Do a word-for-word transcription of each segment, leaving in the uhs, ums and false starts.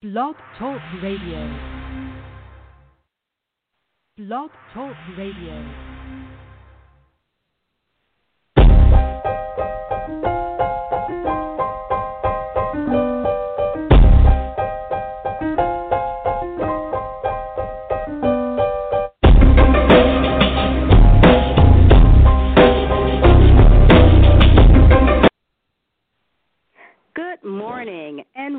Blog Talk Radio. Blog Talk Radio.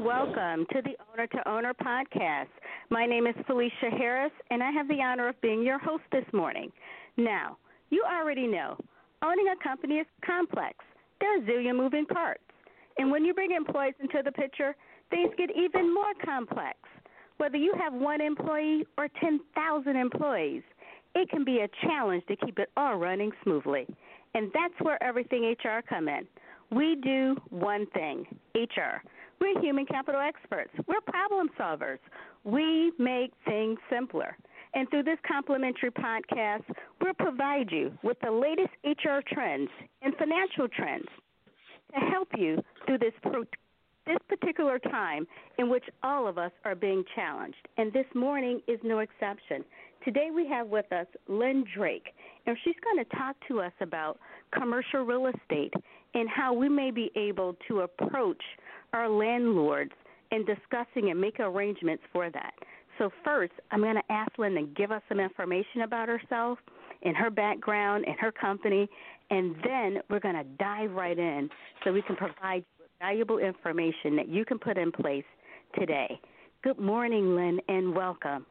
Welcome to the Owner to Owner podcast. My name is Felicia Harris, and I have the honor of being your host this morning. Now, you already know, owning a company is complex. There are a zillion moving parts. And when you bring employees into the picture, things get even more complex. Whether you have one employee or ten thousand employees, it can be a challenge to keep it all running smoothly. And that's where Everything H R come in. We do one thing, H R. We're human capital experts. We're problem solvers. We make things simpler. And through this complimentary podcast, we'll provide you with the latest H R trends and financial trends to help you through this pro- this particular time in which all of us are being challenged. And this morning is no exception. Today we have with us Lynn Drake, and she's going to talk to us about commercial real estate and how we may be able to approach our landlords in discussing and make arrangements for that. So first, I'm going to ask Lynn to give us some information about herself and her background and her company, and then we're going to dive right in so we can provide you with valuable information that you can put in place today. Good morning, Lynn, and welcome.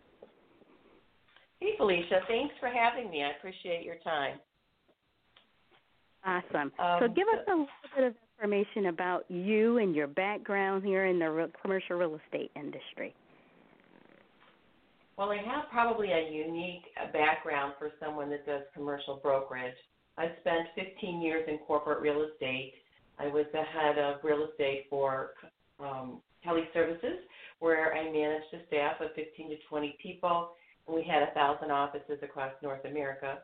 Hey, Felicia. Thanks for having me. I appreciate your time. Awesome. Um, so give us a little bit of information about you and your background here in the commercial real estate industry. Well, I have probably a unique background for someone that does commercial brokerage. I spent fifteen years in corporate real estate. I was the head of real estate for um, Kelly Services, where I managed a staff of fifteen to twenty people, and we had one thousand offices across North America.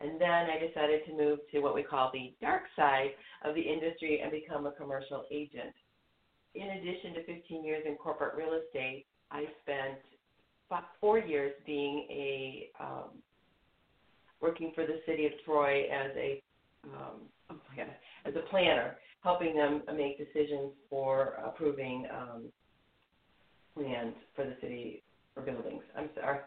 And then I decided to move to what we call the dark side of the industry and become a commercial agent. In addition to fifteen years in corporate real estate, I spent about four years being a um, working for the city of Troy as a um, oh my God, as a planner, helping them make decisions for approving um, plans for the city for buildings. I'm sorry.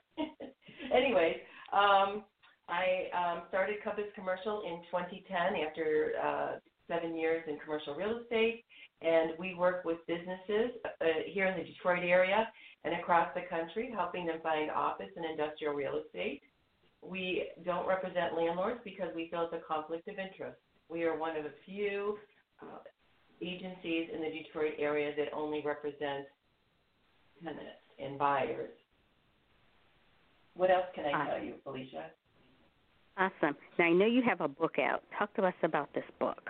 Anyways. Um, I um, started Compass Commercial in twenty ten after uh, seven years in commercial real estate, and we work with businesses uh, here in the Detroit area and across the country, helping them find office and industrial real estate. We don't represent landlords because we feel it's a conflict of interest. We are one of the few uh, agencies in the Detroit area that only represents tenants and buyers. What else can I tell you, Felicia? Awesome. Now, I know you have a book out. Talk to us about this book.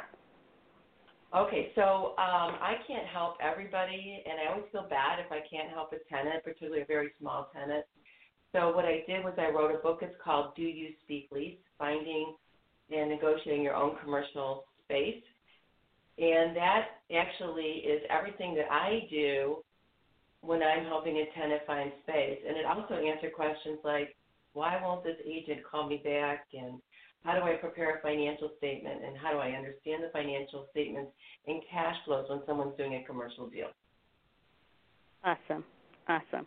Okay, so um, I can't help everybody, and I always feel bad if I can't help a tenant, particularly a very small tenant. So what I did was I wrote a book. It's called Do You Speak Lease? Finding and Negotiating Your Own Commercial Space. And that actually is everything that I do when I'm helping a tenant find space. And it also answered questions like, why won't this agent call me back, and how do I prepare a financial statement, and how do I understand the financial statements and cash flows when someone's doing a commercial deal? Awesome, awesome.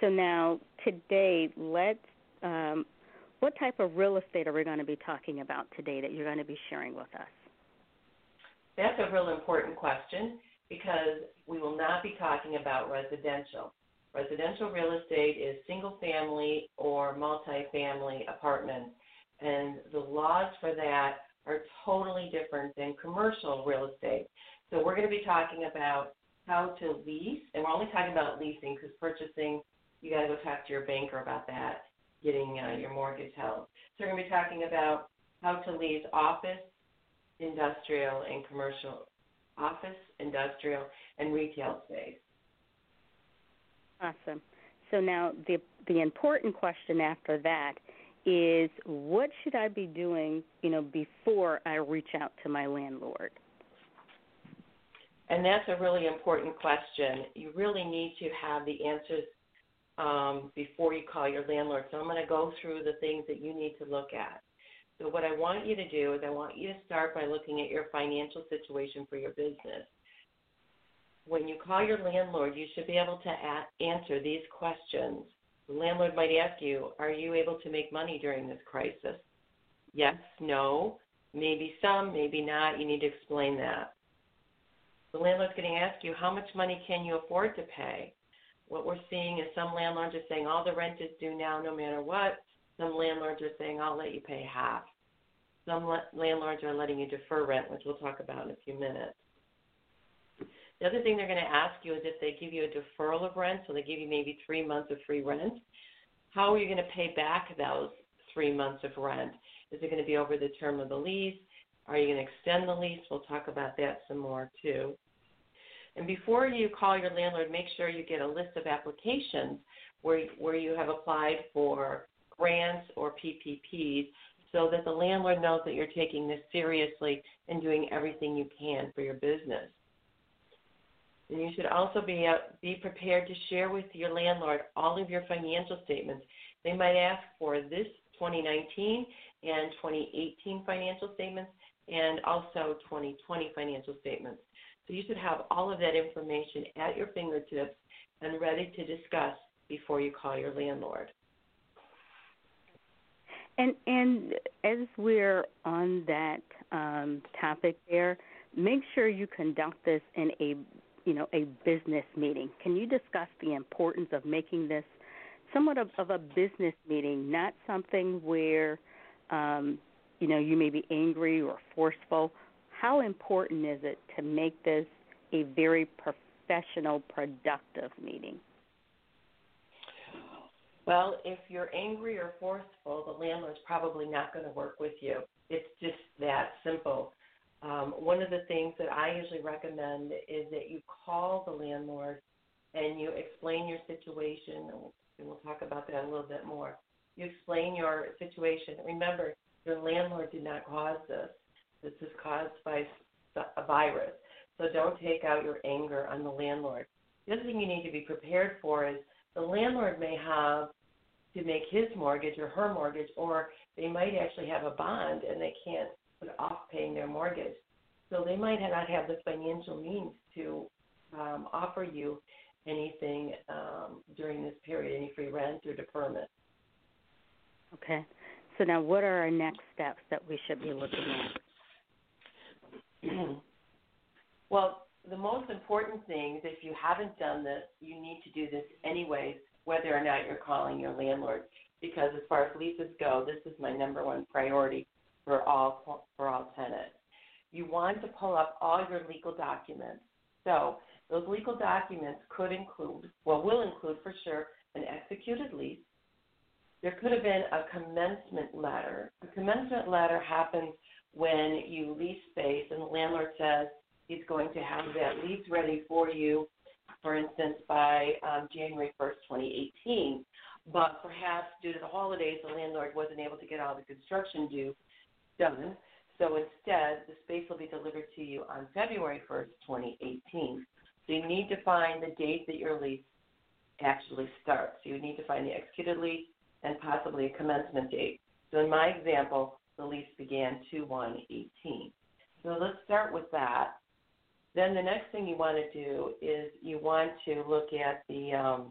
So now today, let's um, what type of real estate are we going to be talking about today that you're going to be sharing with us? That's a real important question because we will not be talking about residential. Residential real estate is single-family or multi-family apartments, and the laws for that are totally different than commercial real estate. So we're going to be talking about how to lease, and we're only talking about leasing because purchasing, you got to go talk to your banker about that, getting uh, your mortgage held. So we're going to be talking about how to lease office, industrial, and commercial, office, industrial, and retail space. Awesome. So now the the important question after that is, what should I be doing, you know, before I reach out to my landlord? And that's a really important question. You really need to have the answers um, before you call your landlord. So I'm going to go through the things that you need to look at. So what I want you to do is I want you to start by looking at your financial situation for your business. When you call your landlord, you should be able to a- answer these questions. The landlord might ask you, are you able to make money during this crisis? Yes, no, maybe some, maybe not. You need to explain that. The landlord's going to ask you, how much money can you afford to pay? What we're seeing is some landlords are saying all the rent is due now no matter what. Some landlords are saying, I'll let you pay half. Some le- landlords are letting you defer rent, which we'll talk about in a few minutes. The other thing they're going to ask you is if they give you a deferral of rent, so they give you maybe three months of free rent, how are you going to pay back those three months of rent? Is it going to be over the term of the lease? Are you going to extend the lease? We'll talk about that some more, too. And before you call your landlord, make sure you get a list of applications where, where you have applied for grants or P P Ps so that the landlord knows that you're taking this seriously and doing everything you can for your business. And you should also be, uh, be prepared to share with your landlord all of your financial statements. They might ask for this twenty nineteen and twenty eighteen financial statements and also twenty twenty financial statements. So you should have all of that information at your fingertips and ready to discuss before you call your landlord. And and as we're on that um, topic there, make sure you conduct this in a, you know, a business meeting. Can you discuss the importance of making this somewhat of, of a business meeting, not something where, um, you know, you may be angry or forceful? How important is it to make this a very professional, productive meeting? Well, if you're angry or forceful, the landlord's probably not going to work with you. It's just that simple. Um, one of the things that I usually recommend is that you call the landlord and you explain your situation, and we'll talk about that a little bit more. You explain your situation. Remember, your landlord did not cause this. This is caused by a virus. So don't take out your anger on the landlord. The other thing you need to be prepared for is the landlord may have to make his mortgage or her mortgage, or they might actually have a bond and they can't put off paying their mortgage. So they might not have the financial means to um, offer you anything um, during this period, any free rent or deferment. Okay. So now what are our next steps that we should be looking at? Well, the most important thing is if you haven't done this, you need to do this anyways, whether or not you're calling your landlord, because as far as leases go, this is my number one priority for all for all tenants. You want to pull up all your legal documents. So those legal documents could include, well, will include for sure, an executed lease. There could have been a commencement letter. A commencement letter happens when you lease space and the landlord says, he's going to have that lease ready for you, for instance, by um, January first, twenty eighteen. But perhaps due to the holidays, the landlord wasn't able to get all the construction due, done. So instead, the space will be delivered to you on February first, twenty eighteen. So you need to find the date that your lease actually starts. You need to find the executed lease and possibly a commencement date. So in my example, the lease began two one eighteen. So let's start with that. Then the next thing you want to do is you want to look at the um,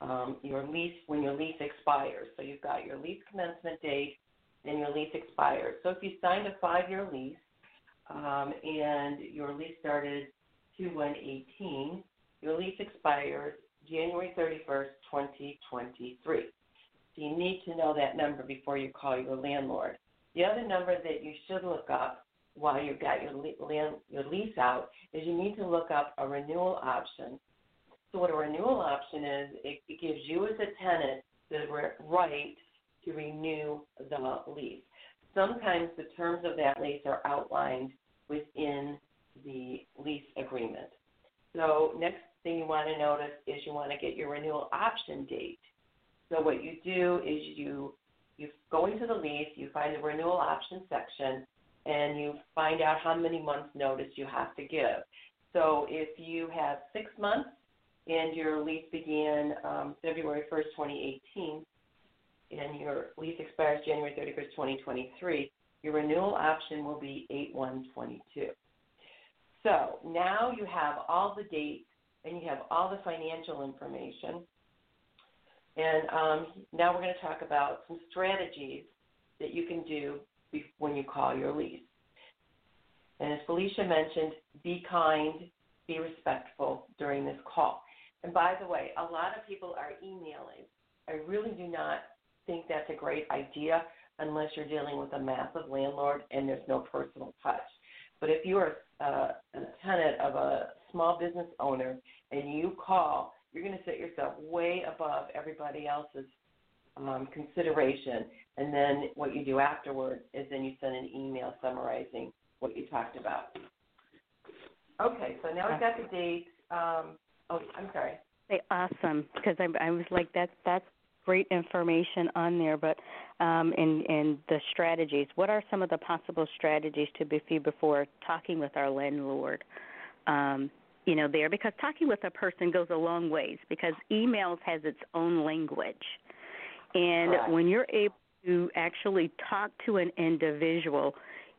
um, your lease, when your lease expires. So you've got your lease commencement date and your lease expires. So if you signed a five-year lease um, and your lease started two one eighteen, your lease expires January thirty-first, twenty twenty-three. So you need to know that number before you call your landlord. The other number that you should look up while you've got your, land, your lease out, is you need to look up a renewal option. So what a renewal option is, it, it gives you as a tenant the right to renew the lease. Sometimes the terms of that lease are outlined within the lease agreement. So next thing you want to notice is you want to get your renewal option date. So what you do is you, you go into the lease, you find the renewal option section, and you find out how many months notice you have to give. So if you have six months and your lease began um, February first, twenty eighteen, and your lease expires January thirty-first, twenty twenty-three, your renewal option will be eight one twenty-two. So now you have all the dates and you have all the financial information. And um, now we're going to talk about some strategies that you can do when you call your lease. And as Felicia mentioned, be kind, be respectful during this call. And by the way, a lot of people are emailing. I really do not think that's a great idea unless you're dealing with a massive landlord and there's no personal touch. But if you are uh, a tenant of a small business owner and you call, you're going to set yourself way above everybody else's um, consideration. And then what you do afterward is then you send an email summarizing what you talked about. Okay, so now we've got the dates. Um, oh, I'm sorry. Awesome, because I, I was like, that, that's great information on there, but um, and, and the strategies. What are some of the possible strategies to be before talking with our landlord? Um You know, there, because talking with a person goes a long ways, because emails has its own language. And Correct. When you're able to actually talk to an individual,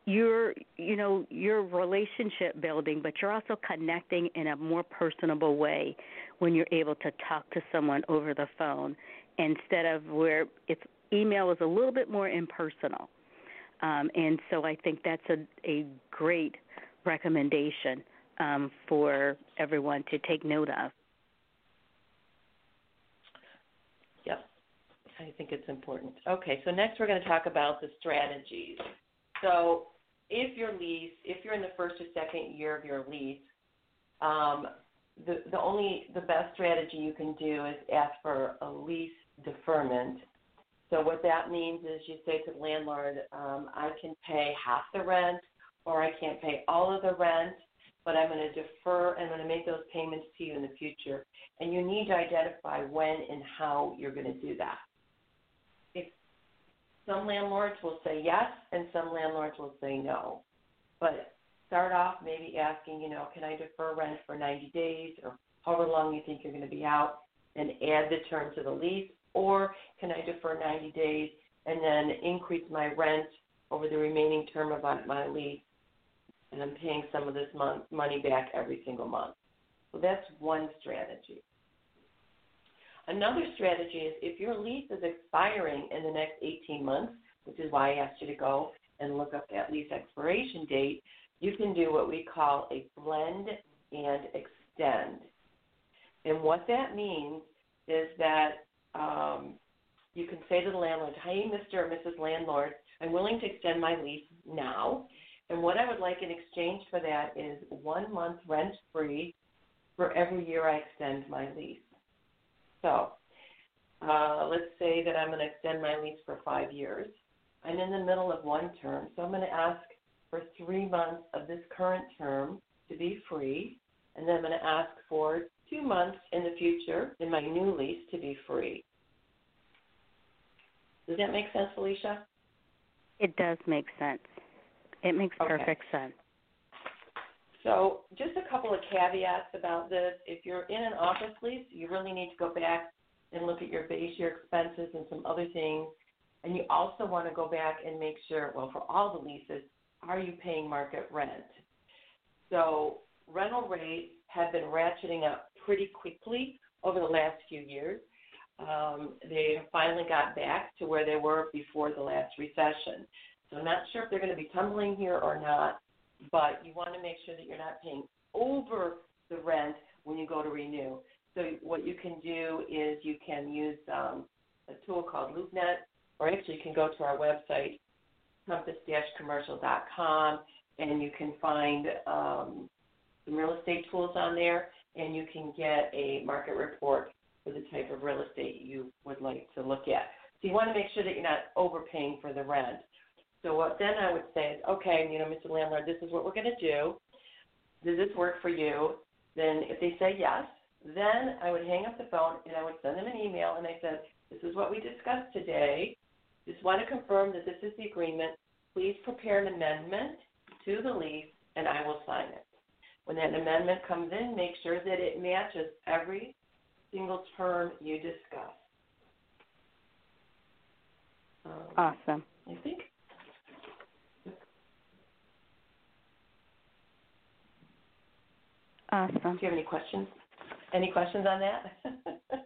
you're, you know, you're relationship building, but you're also connecting in a more personable way when you're able to talk to someone over the phone, instead of where it's, email is a little bit more impersonal. Um, and so I think that's a, a great recommendation Um, for everyone to take note of. Yes, I think it's important. Okay, so next we're going to talk about the strategies. So if your lease, if you're in the first or second year of your lease, um, the, the only, the best strategy you can do is ask for a lease deferment. So what that means is you say to the landlord, um, I can pay half the rent, or I can't pay all of the rent, but I'm going to defer, I'm going to make those payments to you in the future. And you need to identify when and how you're going to do that. If some landlords will say yes, and some landlords will say no. But start off maybe asking, you know, can I defer rent for ninety days, or however long you think you're going to be out, and add the term to the lease, or can I defer ninety days and then increase my rent over the remaining term of my lease, and I'm paying some of this month, money back every single month. So that's one strategy. Another strategy is if your lease is expiring in the next eighteen months, which is why I asked you to go and look up that lease expiration date, you can do what we call a blend and extend. And what that means is that um, you can say to the landlord, hey, Mister or Missus Landlord, I'm willing to extend my lease now, and what I would like in exchange for that is one month rent-free for every year I extend my lease. So uh, let's say that I'm going to extend my lease for five years. I'm in the middle of one term, so I'm going to ask for three months of this current term to be free, and then I'm going to ask for two months in the future in my new lease to be free. Does that make sense, Felicia? It does make sense. It makes perfect okay. sense. So just a couple of caveats about this. If you're in an office lease, you really need to go back and look at your base year expenses and some other things. And you also want to go back and make sure, well, for all the leases, are you paying market rent? So rental rates have been ratcheting up pretty quickly over the last few years. Um, they finally got back to where they were before the last recession. So I'm not sure if they're going to be tumbling here or not, but you want to make sure that you're not paying over the rent when you go to renew. So what you can do is you can use um, a tool called LoopNet, or actually you can go to our website, compass commercial dot com, and you can find um, some real estate tools on there, and you can get a market report for the type of real estate you would like to look at. So you want to make sure that you're not overpaying for the rent. So what then I would say is, okay, you know, Mister Landlord, this is what we're going to do. Does this work for you? Then if they say yes, then I would hang up the phone and I would send them an email and I said, this is what we discussed today. Just want to confirm that this is the agreement. please prepare an amendment to the lease and I will sign it. When that amendment comes in, make sure that it matches every single term you discuss. Um, awesome. I think. Awesome. Do you have any questions? Any questions on that?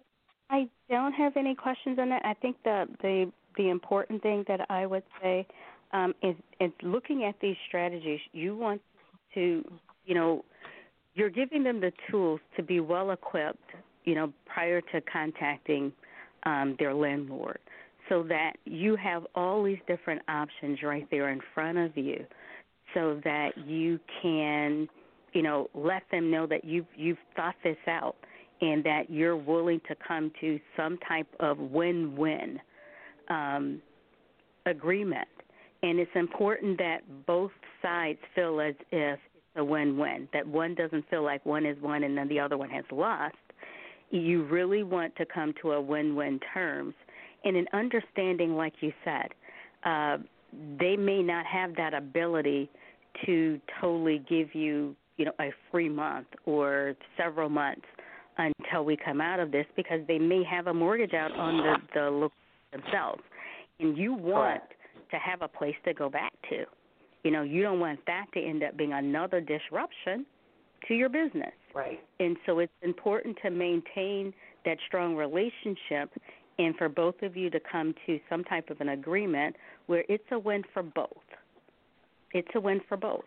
I don't have any questions on that. I think the the, the important thing that I would say um, is, is looking at these strategies. You want to, you know, you're giving them the tools to be well equipped, you know, prior to contacting um, their landlord, so that you have all these different options right there in front of you, so that you can, you know, let them know that you've, you've thought this out and that you're willing to come to some type of win-win um, agreement. And it's important that both sides feel as if it's a win-win, that one doesn't feel like one is one and then the other one has lost. You really want to come to a win-win terms. And an understanding, like you said, uh, they may not have that ability to totally give you, you know, a free month or several months until we come out of this, because they may have a mortgage out on the, the look themselves. And you want to have a place to go back to. You know, you don't want that to end up being another disruption to your business. Right. And so it's important to maintain that strong relationship and for both of you to come to some type of an agreement where it's a win for both. It's a win for both.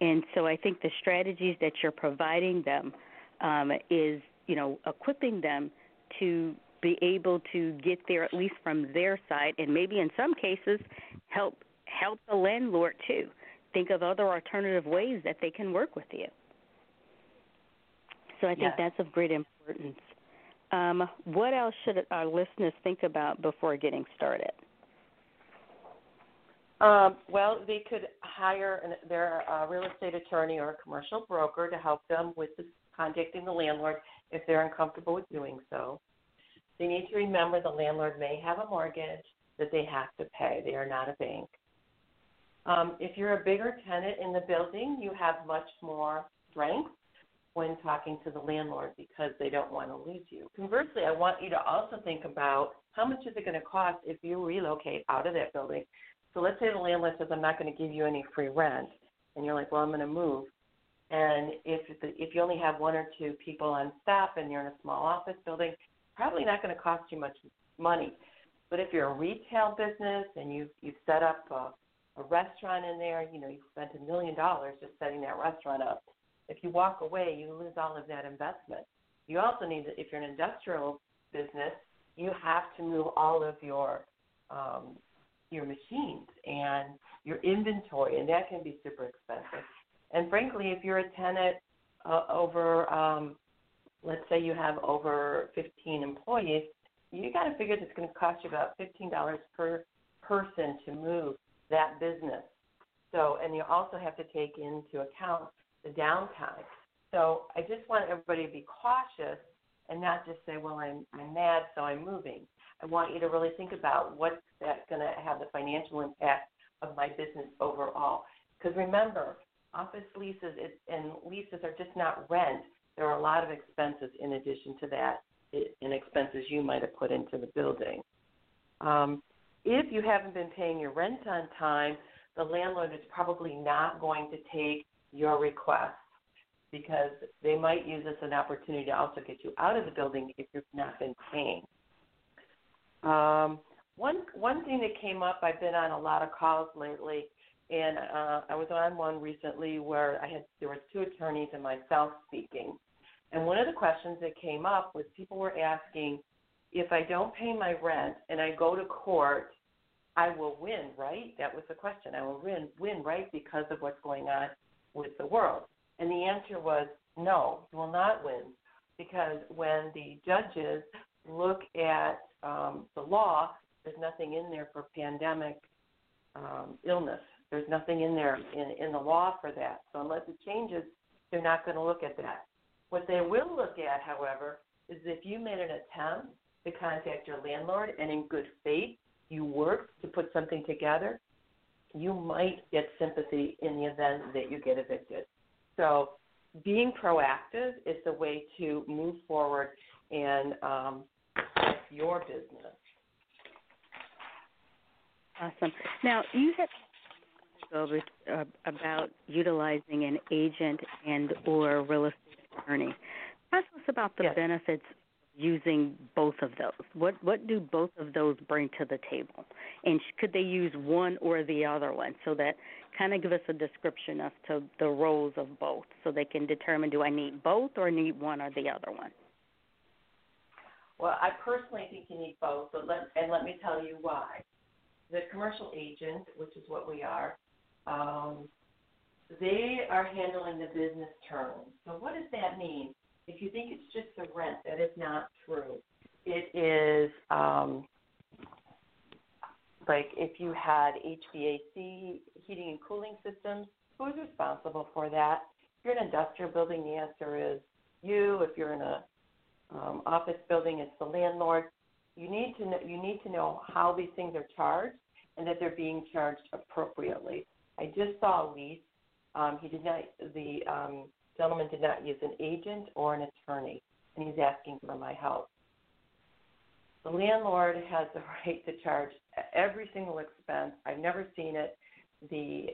And so I think the strategies that you're providing them um, is, you know, equipping them to be able to get there at least from their side, and maybe in some cases help help the landlord too. Think of other alternative ways that they can work with you. So I think yes. that's of great importance. Um, what else should our listeners think about before getting started? Um, well, they could hire an, their uh, real estate attorney or a commercial broker to help them with the, contacting the landlord if they're uncomfortable with doing so. They need to remember the landlord may have a mortgage that they have to pay. They are not a bank. Um, if you're a bigger tenant in the building, you have much more strength when talking to the landlord because they don't want to lose you. Conversely, I want you to also think about how much is it going to cost if you relocate out of that building. So let's say the landlord says, I'm not going to give you any free rent. And you're like, well, I'm going to move. And if the, if you only have one or two people on staff and you're in a small office building, probably not going to cost you much money. But if you're a retail business and you've, you've set up a, a restaurant in there, you know, you've spent a million dollars just setting that restaurant up. If you walk away, you lose all of that investment. You also need to, if you're an industrial business, you have to move all of your um your machines and your inventory, and that can be super expensive. And frankly, if you're a tenant uh, over, um, let's say you have over fifteen employees, you got to figure it's going to cost you about fifteen dollars per person to move that business. So, and you also have to take into account the downtime. So I just want everybody to be cautious and not just say, well, I'm, I'm mad, so I'm moving. I want you to really think about what's that going to have the financial impact of my business overall. Because remember, office leases and leases are just not rent. There are a lot of expenses in addition to that, and expenses you might have put into the building. Um, if you haven't been paying your rent on time, the landlord is probably not going to take your request, because they might use this as an opportunity to also get you out of the building if you've not been paying. Um, one one thing that came up, I've been on a lot of calls lately, and uh, I was on one recently where I had there were two attorneys and myself speaking. And one of the questions that came up was people were asking, if I don't pay my rent and I go to court, I will win, right? That was the question. I will win, win, right, because of what's going on with the world. And the answer was, no, you will not win, because when the judges look at Um, the law, there's nothing in there for pandemic um, illness. There's nothing in there in, in the law for that. So unless it changes, they're not going to look at that. What they will look at, however, is if you made an attempt to contact your landlord and in good faith you worked to put something together, you might get sympathy in the event that you get evicted. So being proactive is the way to move forward in um, your business. Awesome. Now, you had over uh, about utilizing an agent and or real estate attorney. Tell us about the yes. benefits of using both of those. What what do both of those bring to the table? And could they use one or the other one? So that kind of give us a description as to the roles of both so they can determine, do I need both or need one or the other one? Well, I personally think you need both, but let, and let me tell you why. The commercial agent, which is what we are, um, they are handling the business terms. So what does that mean? If you think it's just the rent, that is not true. It is um, like if you had H V A C, heating and cooling systems, who's responsible for that? If you're in an industrial building, the answer is you. If you're in an um, office building, it's the landlord. You need to know, you need to know how these things are charged and that they're being charged appropriately. I just saw a lease. Um, he did not. The um, gentleman did not use an agent or an attorney, and he's asking for my help. The landlord has the right to charge every single expense. I've never seen it. The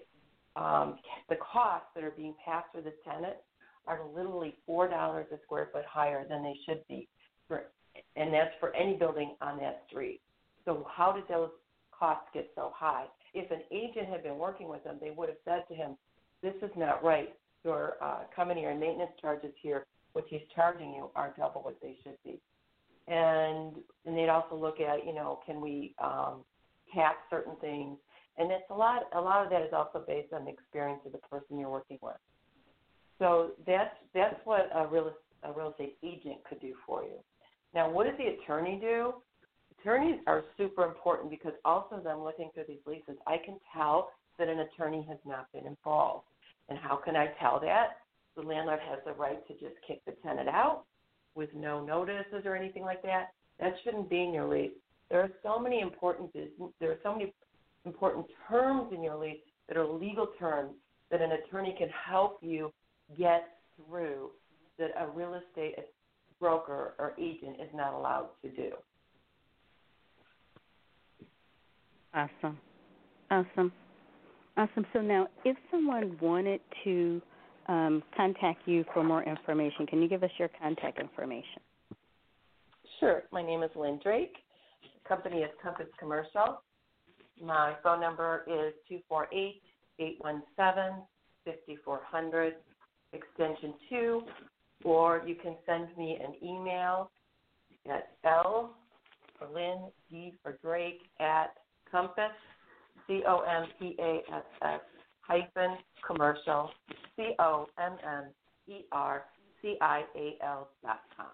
um, the costs that are being passed to the tenant are literally four dollars a square foot higher than they should be for. And that's for any building on that street. So how did those costs get so high? If an agent had been working with them, they would have said to him, this is not right. Your uh, company or maintenance charges here, which he's charging you, are double what they should be. And and they'd also look at, you know, can we um, cap certain things? And it's a lot, a lot of that is also based on the experience of the person you're working with. So that's, that's what a real, a real estate agent could do for you. Now, what does the attorney do? Attorneys are super important because also them looking through these leases, I can tell that an attorney has not been involved. And how can I tell that? The landlord has the right to just kick the tenant out with no notices or anything like that. That shouldn't be in your lease. There are so many important business, there are so many important terms in your lease that are legal terms that an attorney can help you get through that a real estate attorney, broker or agent is not allowed to do. Awesome. Awesome. Awesome. So now if someone wanted to um, contact you for more information, can you give us your contact information? Sure. My name is Lynn Drake. The company is Compass Commercial. My phone number is two four eight, eight one seven, five four zero zero, extension two. Or you can send me an email at L for Lynn, D for Drake, at Compass, C O M P A S S hyphen commercial, C O M M E R C I A L dot com.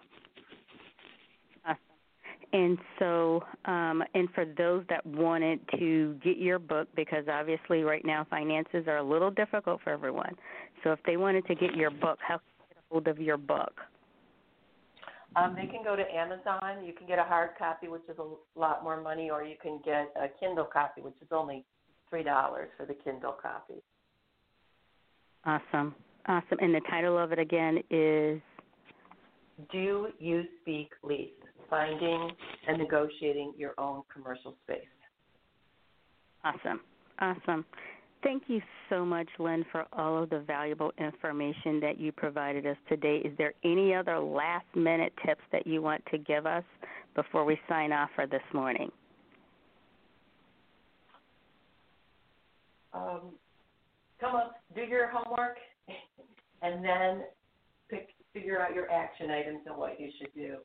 Awesome. And so, um, and for those that wanted to get your book, because obviously right now finances are a little difficult for everyone. So if they wanted to get your book, how of your book? Um, they can go to Amazon. You can get a hard copy, which is a lot more money, or you can get a Kindle copy, which is only three dollars for the Kindle copy. Awesome. Awesome. And the title of it again is? Do You Speak Lease? Finding and Negotiating Your Own Commercial Space. Awesome. Awesome. Thank you so much, Lynn, for all of the valuable information that you provided us today. Is there any other last-minute tips that you want to give us before we sign off for this morning? Um, come up, do your homework, and then pick, figure out your action items and what you should do.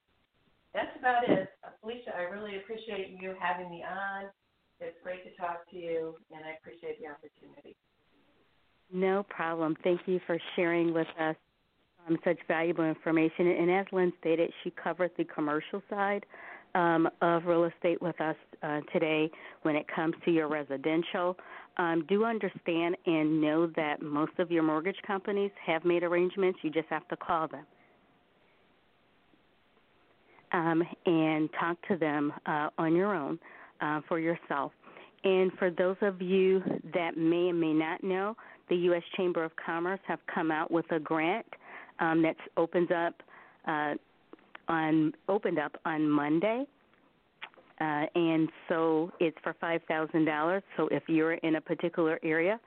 That's about it. Felicia, I really appreciate you having me on. It's great to talk to you, and I appreciate the opportunity. No problem. Thank you for sharing with us um, such valuable information. And as Lynn stated, she covered the commercial side um, of real estate with us uh, today when it comes to your residential. Um, do understand and know that most of your mortgage companies have made arrangements. You just have to call them. Um, and talk to them uh, on your own. Uh, for yourself. And for those of you that may and may not know, the U S Chamber of Commerce have come out with a grant um, that's opens up uh, on opened up on Monday. Uh, and so it's for five thousand dollars. So if you're in a particular area,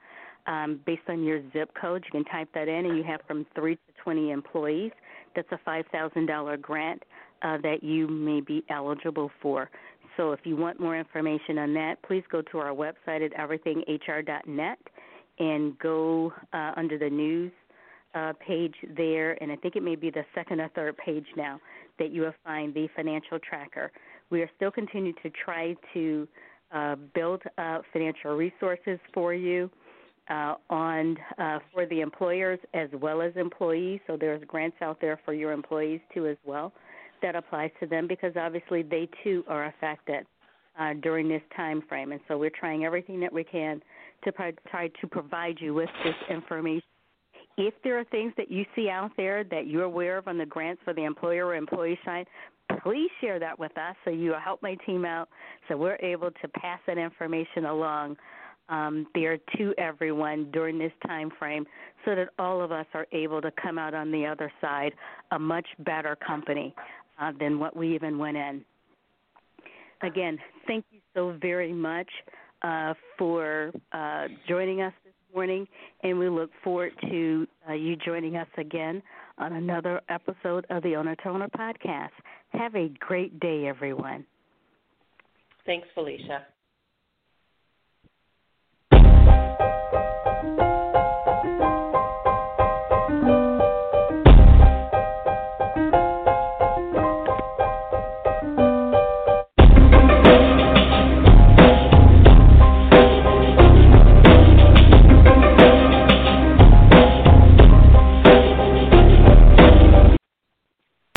um, based on your zip code, you can type that in, and you have from three to twenty employees. That's a five thousand dollars grant uh, that you may be eligible for. So if you want more information on that, please go to our website at everything H R dot net and go uh, under the news uh, page there. And I think it may be the second or third page now that you will find the financial tracker. We are still continuing to try to uh, build up financial resources for you uh, on uh, for the employers as well as employees. So there's grants out there for your employees, too, as well, that applies to them, because obviously they, too, are affected uh, during this time frame. And so we're trying everything that we can to pro- try to provide you with this information. If there are things that you see out there that you're aware of on the grants for the employer or employee side, please share that with us so you help my team out so we're able to pass that information along um, there to everyone during this time frame so that all of us are able to come out on the other side a much better company uh, than what we even went in. Again, thank you so very much uh, for uh, joining us this morning, and we look forward to uh, you joining us again on another episode of the Owner to Owner podcast. Have a great day, everyone. Thanks, Felicia.